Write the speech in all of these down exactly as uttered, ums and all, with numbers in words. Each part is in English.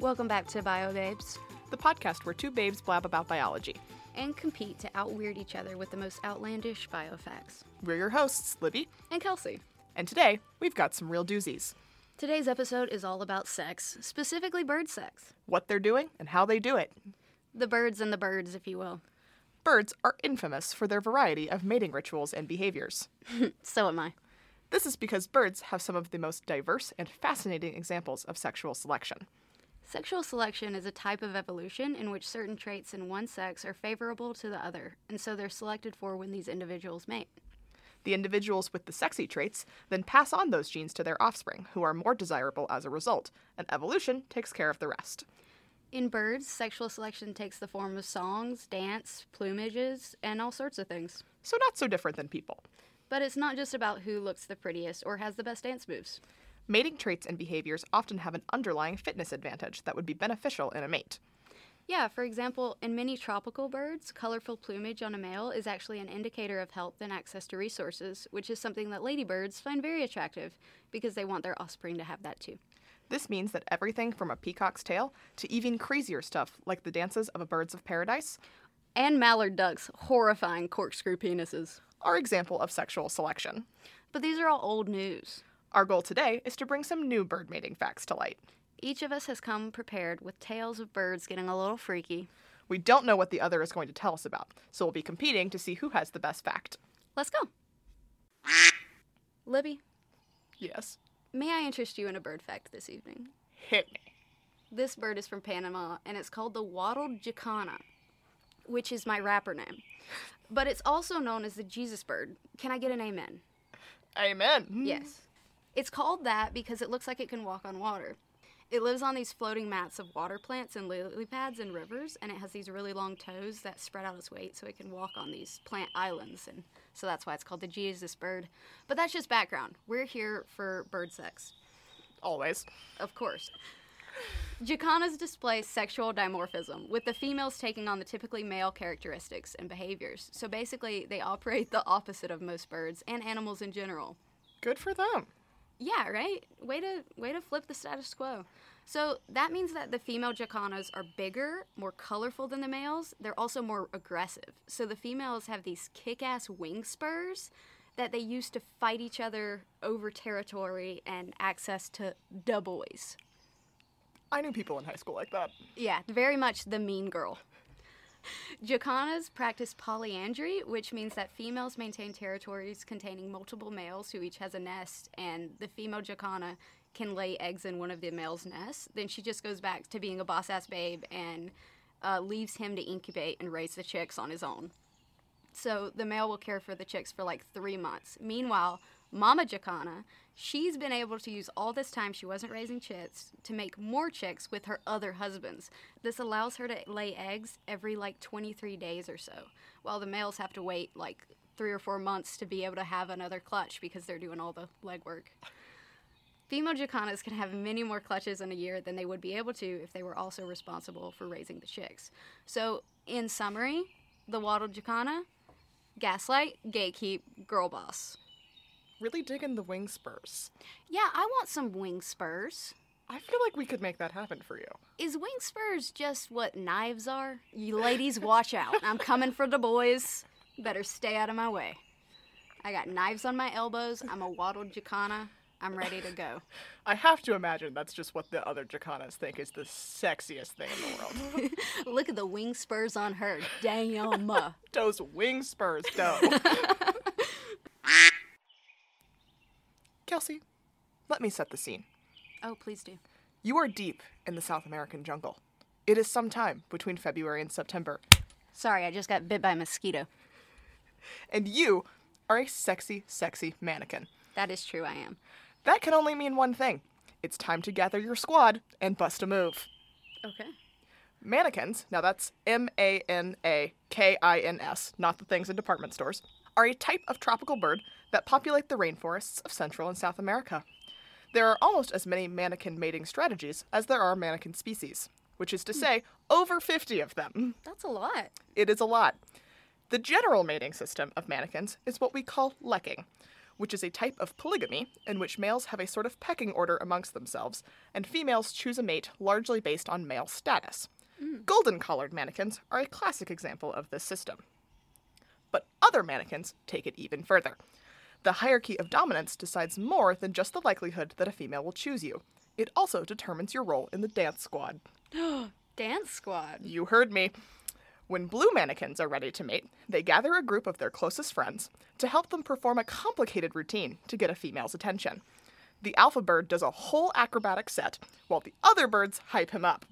Welcome back to BioBabes, the podcast where two babes blab about biology and compete to out-weird each other with the most outlandish biofacts. We're your hosts, Libby and Kelsey. And today, we've got some real doozies. Today's episode is all about sex, specifically bird sex. What they're doing and how they do it. The birds and the birds, if you will. Birds are infamous for their variety of mating rituals and behaviors. So am I. This is because birds have some of the most diverse and fascinating examples of sexual selection. Sexual selection is a type of evolution in which certain traits in one sex are favorable to the other, and so they're selected for when these individuals mate. The individuals with the sexy traits then pass on those genes to their offspring, who are more desirable as a result, and evolution takes care of the rest. In birds, sexual selection takes the form of songs, dance, plumages, and all sorts of things. So not so different than people. But it's not just about who looks the prettiest or has the best dance moves. Mating traits and behaviors often have an underlying fitness advantage that would be beneficial in a mate. Yeah, for example, in many tropical birds, colorful plumage on a male is actually an indicator of health and access to resources, which is something that ladybirds find very attractive because they want their offspring to have that too. This means that everything from a peacock's tail to even crazier stuff like the dances of a birds of paradise and mallard ducks' horrifying corkscrew penises are examples of sexual selection. But these are all old news. Our goal today is to bring some new bird mating facts to light. Each of us has come prepared with tales of birds getting a little freaky. We don't know what the other is going to tell us about, so we'll be competing to see who has the best fact. Let's go. Libby? Yes? May I interest you in a bird fact this evening? Hit me. This bird is from Panama, and it's called the wattled jacana, which is my rapper name. But it's also known as the Jesus bird. Can I get an amen? Amen. Yes. It's called that because it looks like it can walk on water. It lives on these floating mats of water plants and lily pads and rivers, and it has these really long toes that spread out its weight so it can walk on these plant islands, and so that's why it's called the Jesus bird. But that's just background. We're here for bird sex. Always. Of course. Jacanas display sexual dimorphism, with the females taking on the typically male characteristics and behaviors. So basically, they operate the opposite of most birds and animals in general. Good for them. Yeah, right? Way to way to flip the status quo. So that means that the female jacanas are bigger, more colorful than the males. They're also more aggressive. So the females have these kick-ass wing spurs that they use to fight each other over territory and access to da boys. I knew people in high school like that. Yeah, very much the mean girl. Jacanas practice polyandry, which means that females maintain territories containing multiple males who each has a nest, and the female jacana can lay eggs in one of the male's nests. Then she just goes back to being a boss-ass babe and uh, leaves him to incubate and raise the chicks on his own. So the male will care for the chicks for like three months. Meanwhile, Mama Jacana, she's been able to use all this time she wasn't raising chicks to make more chicks with her other husbands. This allows her to lay eggs every like twenty-three days or so, while the males have to wait like three or four months to be able to have another clutch because they're doing all the legwork. Female jacanas can have many more clutches in a year than they would be able to if they were also responsible for raising the chicks. So, in summary, the wattled jacana, gaslight, gatekeep, girl boss. Really digging the wing spurs. Yeah, I want some wing spurs. I feel like we could make that happen for you. Is wing spurs just what knives are? You ladies, watch out. I'm coming for the boys. Better stay out of my way. I got knives on my elbows. I'm a wattled jacana. I'm ready to go. I have to imagine that's just what the other jacanas think is the sexiest thing in the world. Look at the wing spurs on her. Damn. Those wing spurs, though. Kelsey, let me set the scene. Oh, please do. You are deep in the South American jungle. It is sometime between February and September. Sorry, I just got bit by a mosquito. And you are a sexy, sexy mannequin. That is true, I am. That can only mean one thing. It's time to gather your squad and bust a move. Okay. Mannequins, now that's M A N A K I N S, not the things in department stores, are a type of tropical bird that populate the rainforests of Central and South America. There are almost as many manakin mating strategies as there are manakin species, which is to say, over fifty of them. That's a lot. It is a lot. The general mating system of manakins is what we call lekking, which is a type of polygamy in which males have a sort of pecking order amongst themselves, and females choose a mate largely based on male status. Mm. Golden-collared manakins are a classic example of this system. But other manakins take it even further. The hierarchy of dominance decides more than just the likelihood that a female will choose you. It also determines your role in the dance squad. Dance squad? You heard me. When blue manakins are ready to mate, they gather a group of their closest friends to help them perform a complicated routine to get a female's attention. The alpha bird does a whole acrobatic set, while the other birds hype him up.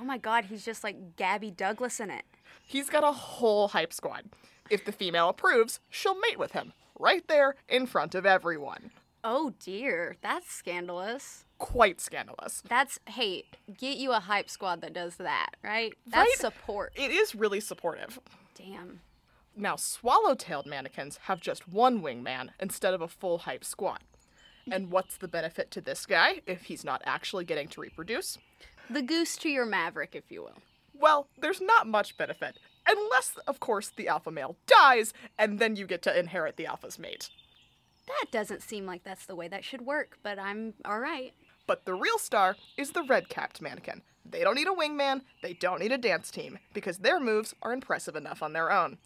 Oh my god, he's just like Gabby Douglas in it. He's got a whole hype squad. If the female approves, she'll mate with him, right there in front of everyone. Oh dear, that's scandalous. Quite scandalous. That's, hey, get you a hype squad that does that, right? That's right? Support. It is really supportive. Damn. Now, swallow-tailed manakins have just one wingman instead of a full hype squad. And what's the benefit to this guy if he's not actually getting to reproduce? The goose to your maverick, if you will. Well, there's not much benefit. Unless, of course, the alpha male dies, and then you get to inherit the alpha's mate. That doesn't seem like that's the way that should work, but I'm all right. But the real star is the red-capped manakin. They don't need a wingman, they don't need a dance team, because their moves are impressive enough on their own.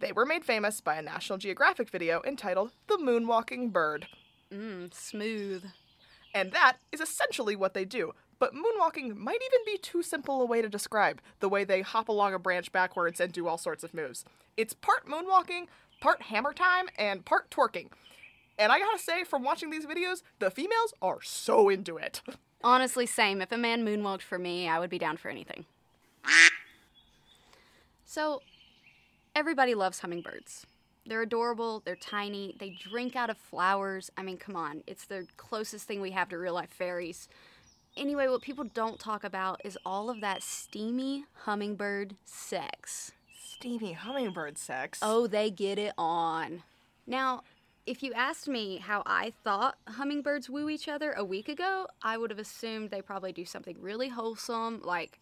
They were made famous by a National Geographic video entitled The Moonwalking Bird. Mmm, smooth. And that is essentially what they do, but moonwalking might even be too simple a way to describe the way they hop along a branch backwards and do all sorts of moves. It's part moonwalking, part hammer time, and part twerking. And I gotta say, from watching these videos, the females are so into it. Honestly, same. If a man moonwalked for me, I would be down for anything. So, everybody loves hummingbirds. They're adorable, they're tiny, they drink out of flowers. I mean, come on, it's the closest thing we have to real-life fairies. Anyway, what people don't talk about is all of that steamy hummingbird sex. Steamy hummingbird sex? Oh, they get it on. Now, if you asked me how I thought hummingbirds woo each other a week ago, I would have assumed they probably do something really wholesome, like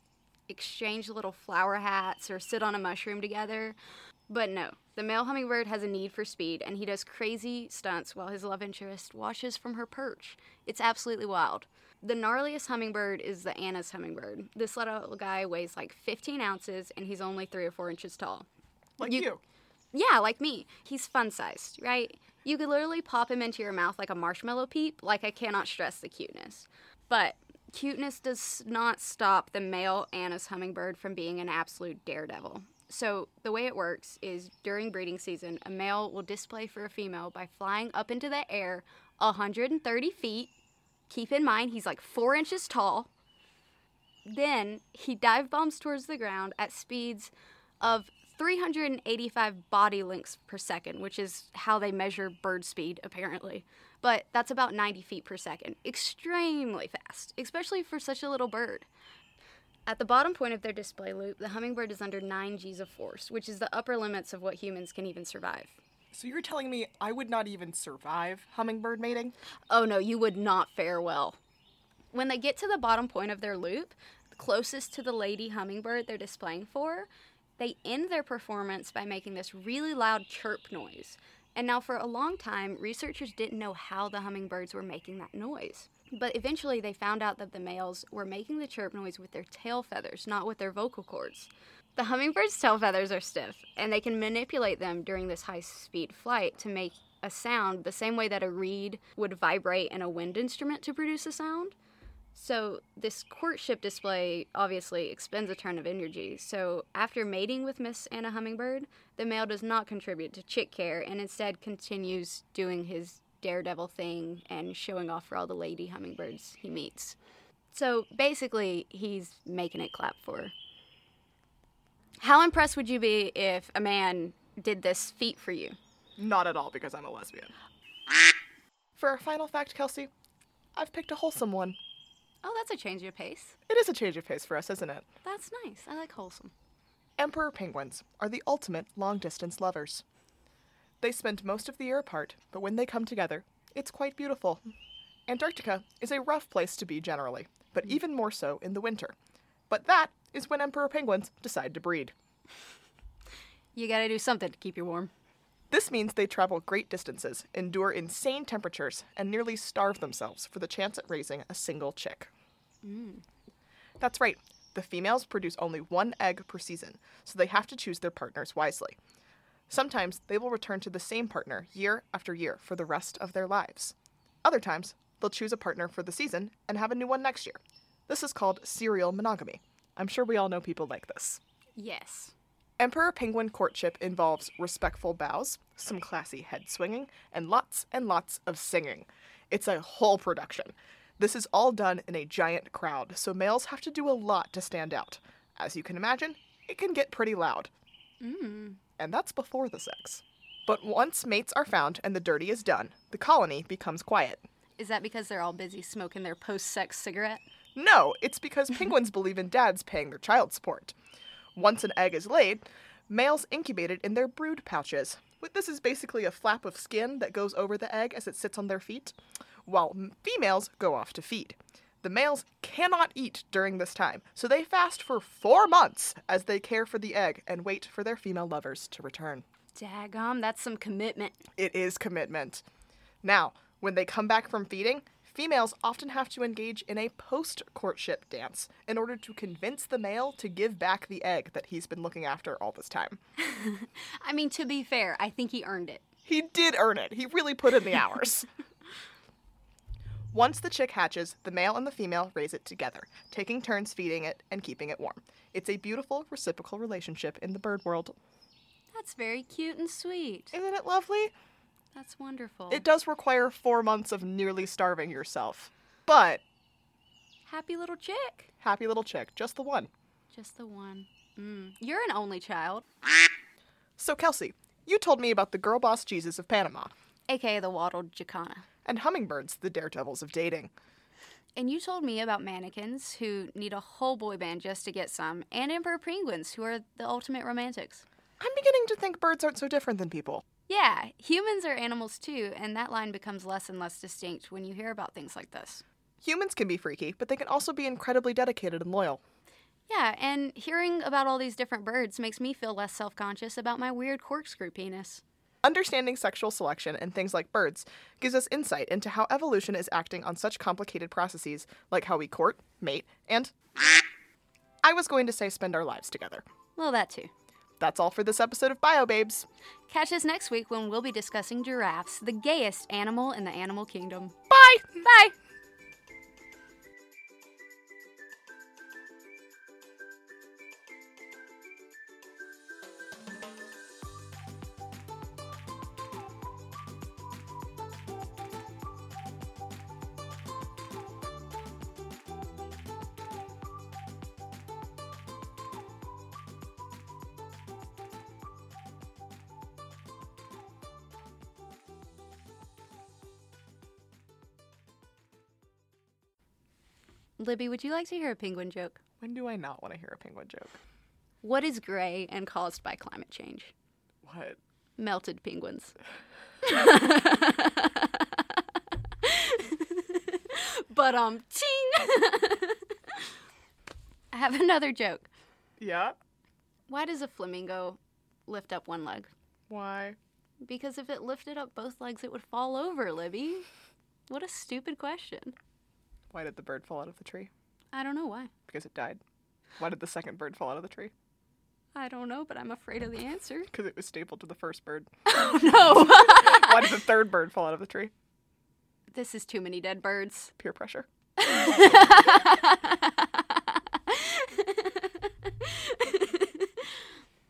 exchange little flower hats or sit on a mushroom together. But no, the male hummingbird has a need for speed, and he does crazy stunts while his love interest watches from her perch. It's absolutely wild. The gnarliest hummingbird is the Anna's hummingbird. This little guy weighs like fifteen ounces, and he's only three or four inches tall. Like you? you. Yeah, like me. He's fun-sized, right? You could literally pop him into your mouth like a marshmallow peep. Like, I cannot stress the cuteness. But cuteness does not stop the male Anna's hummingbird from being an absolute daredevil. So the way it works is during breeding season, a male will display for a female by flying up into the air one hundred thirty feet. Keep in mind, he's like four inches tall. Then he dive bombs towards the ground at speeds of three hundred eighty-five body lengths per second, which is how they measure bird speed, apparently. But that's about ninety feet per second. Extremely fast, especially for such a little bird. At the bottom point of their display loop, the hummingbird is under nine G's of force, which is the upper limits of what humans can even survive. So you're telling me I would not even survive hummingbird mating? Oh no, you would not fare well. When they get to the bottom point of their loop, closest to the lady hummingbird they're displaying for, they end their performance by making this really loud chirp noise. And now for a long time, researchers didn't know how the hummingbirds were making that noise. But eventually they found out that the males were making the chirp noise with their tail feathers, not with their vocal cords. The hummingbird's tail feathers are stiff, and they can manipulate them during this high-speed flight to make a sound the same way that a reed would vibrate in a wind instrument to produce a sound. So this courtship display obviously expends a ton of energy. So after mating with Miss Anna Hummingbird, the male does not contribute to chick care and instead continues doing his daredevil thing and showing off for all the lady hummingbirds he meets. So basically, he's making it clap for her. How impressed would you be if a man did this feat for you? Not at all, because I'm a lesbian. For our final fact, Kelsey, I've picked a wholesome one. Oh, that's a change of pace. It is a change of pace for us, isn't it? That's nice. I like wholesome. Emperor penguins are the ultimate long-distance lovers. They spend most of the year apart, but when they come together, it's quite beautiful. Antarctica is a rough place to be generally, but even more so in the winter. But that is when emperor penguins decide to breed. You gotta do something to keep you warm. This means they travel great distances, endure insane temperatures, and nearly starve themselves for the chance at raising a single chick. Mm. That's right. The females produce only one egg per season, so they have to choose their partners wisely. Sometimes they will return to the same partner year after year for the rest of their lives. Other times, they'll choose a partner for the season and have a new one next year. This is called serial monogamy. I'm sure we all know people like this. Yes. Emperor penguin courtship involves respectful bows, some classy head swinging, and lots and lots of singing. It's a whole production. This is all done in a giant crowd, so males have to do a lot to stand out. As you can imagine, it can get pretty loud. Mm. And that's before the sex. But once mates are found and the dirty is done, the colony becomes quiet. Is that because they're all busy smoking their post-sex cigarette? No, it's because penguins believe in dads paying their child support. Once an egg is laid, males incubate it in their brood pouches. This is basically a flap of skin that goes over the egg as it sits on their feet, while females go off to feed. The males cannot eat during this time, so they fast for four months as they care for the egg and wait for their female lovers to return. Daggum, that's some commitment. It is commitment. Now, when they come back from feeding, females often have to engage in a post-courtship dance in order to convince the male to give back the egg that he's been looking after all this time. I mean, to be fair, I think he earned it. He did earn it. He really put in the hours. Once the chick hatches, the male and the female raise it together, taking turns feeding it and keeping it warm. It's a beautiful reciprocal relationship in the bird world. That's very cute and sweet. Isn't it lovely? That's wonderful. It does require four months of nearly starving yourself, but... Happy little chick. Happy little chick. Just the one. Just the one. Mm. You're an only child. So, Kelsey, you told me about the girl boss Jesus of Panama. A K A the wattled jacana. And hummingbirds, the daredevils of dating. And you told me about mannequins who need a whole boy band just to get some, and emperor penguins who are the ultimate romantics. I'm beginning to think birds aren't so different than people. Yeah, humans are animals too, and that line becomes less and less distinct when you hear about things like this. Humans can be freaky, but they can also be incredibly dedicated and loyal. Yeah, and hearing about all these different birds makes me feel less self-conscious about my weird corkscrew penis. Understanding sexual selection and things like birds gives us insight into how evolution is acting on such complicated processes like how we court, mate, and... I was going to say spend our lives together. Well, that too. That's all for this episode of BioBabes. Catch us next week when we'll be discussing giraffes, the gayest animal in the animal kingdom. Bye! Bye! Libby, would you like to hear a penguin joke? When do I not want to hear a penguin joke? What is gray and caused by climate change? What? Melted penguins. But, um, ting! I have another joke. Yeah? Why does a flamingo lift up one leg? Why? Because if it lifted up both legs, it would fall over, Libby. What a stupid question. Why did the bird fall out of the tree? I don't know why. Because it died. Why did the second bird fall out of the tree? I don't know, but I'm afraid of the answer. Because it was stapled to the first bird. Oh, no! Why did the third bird fall out of the tree? This is too many dead birds. Peer pressure.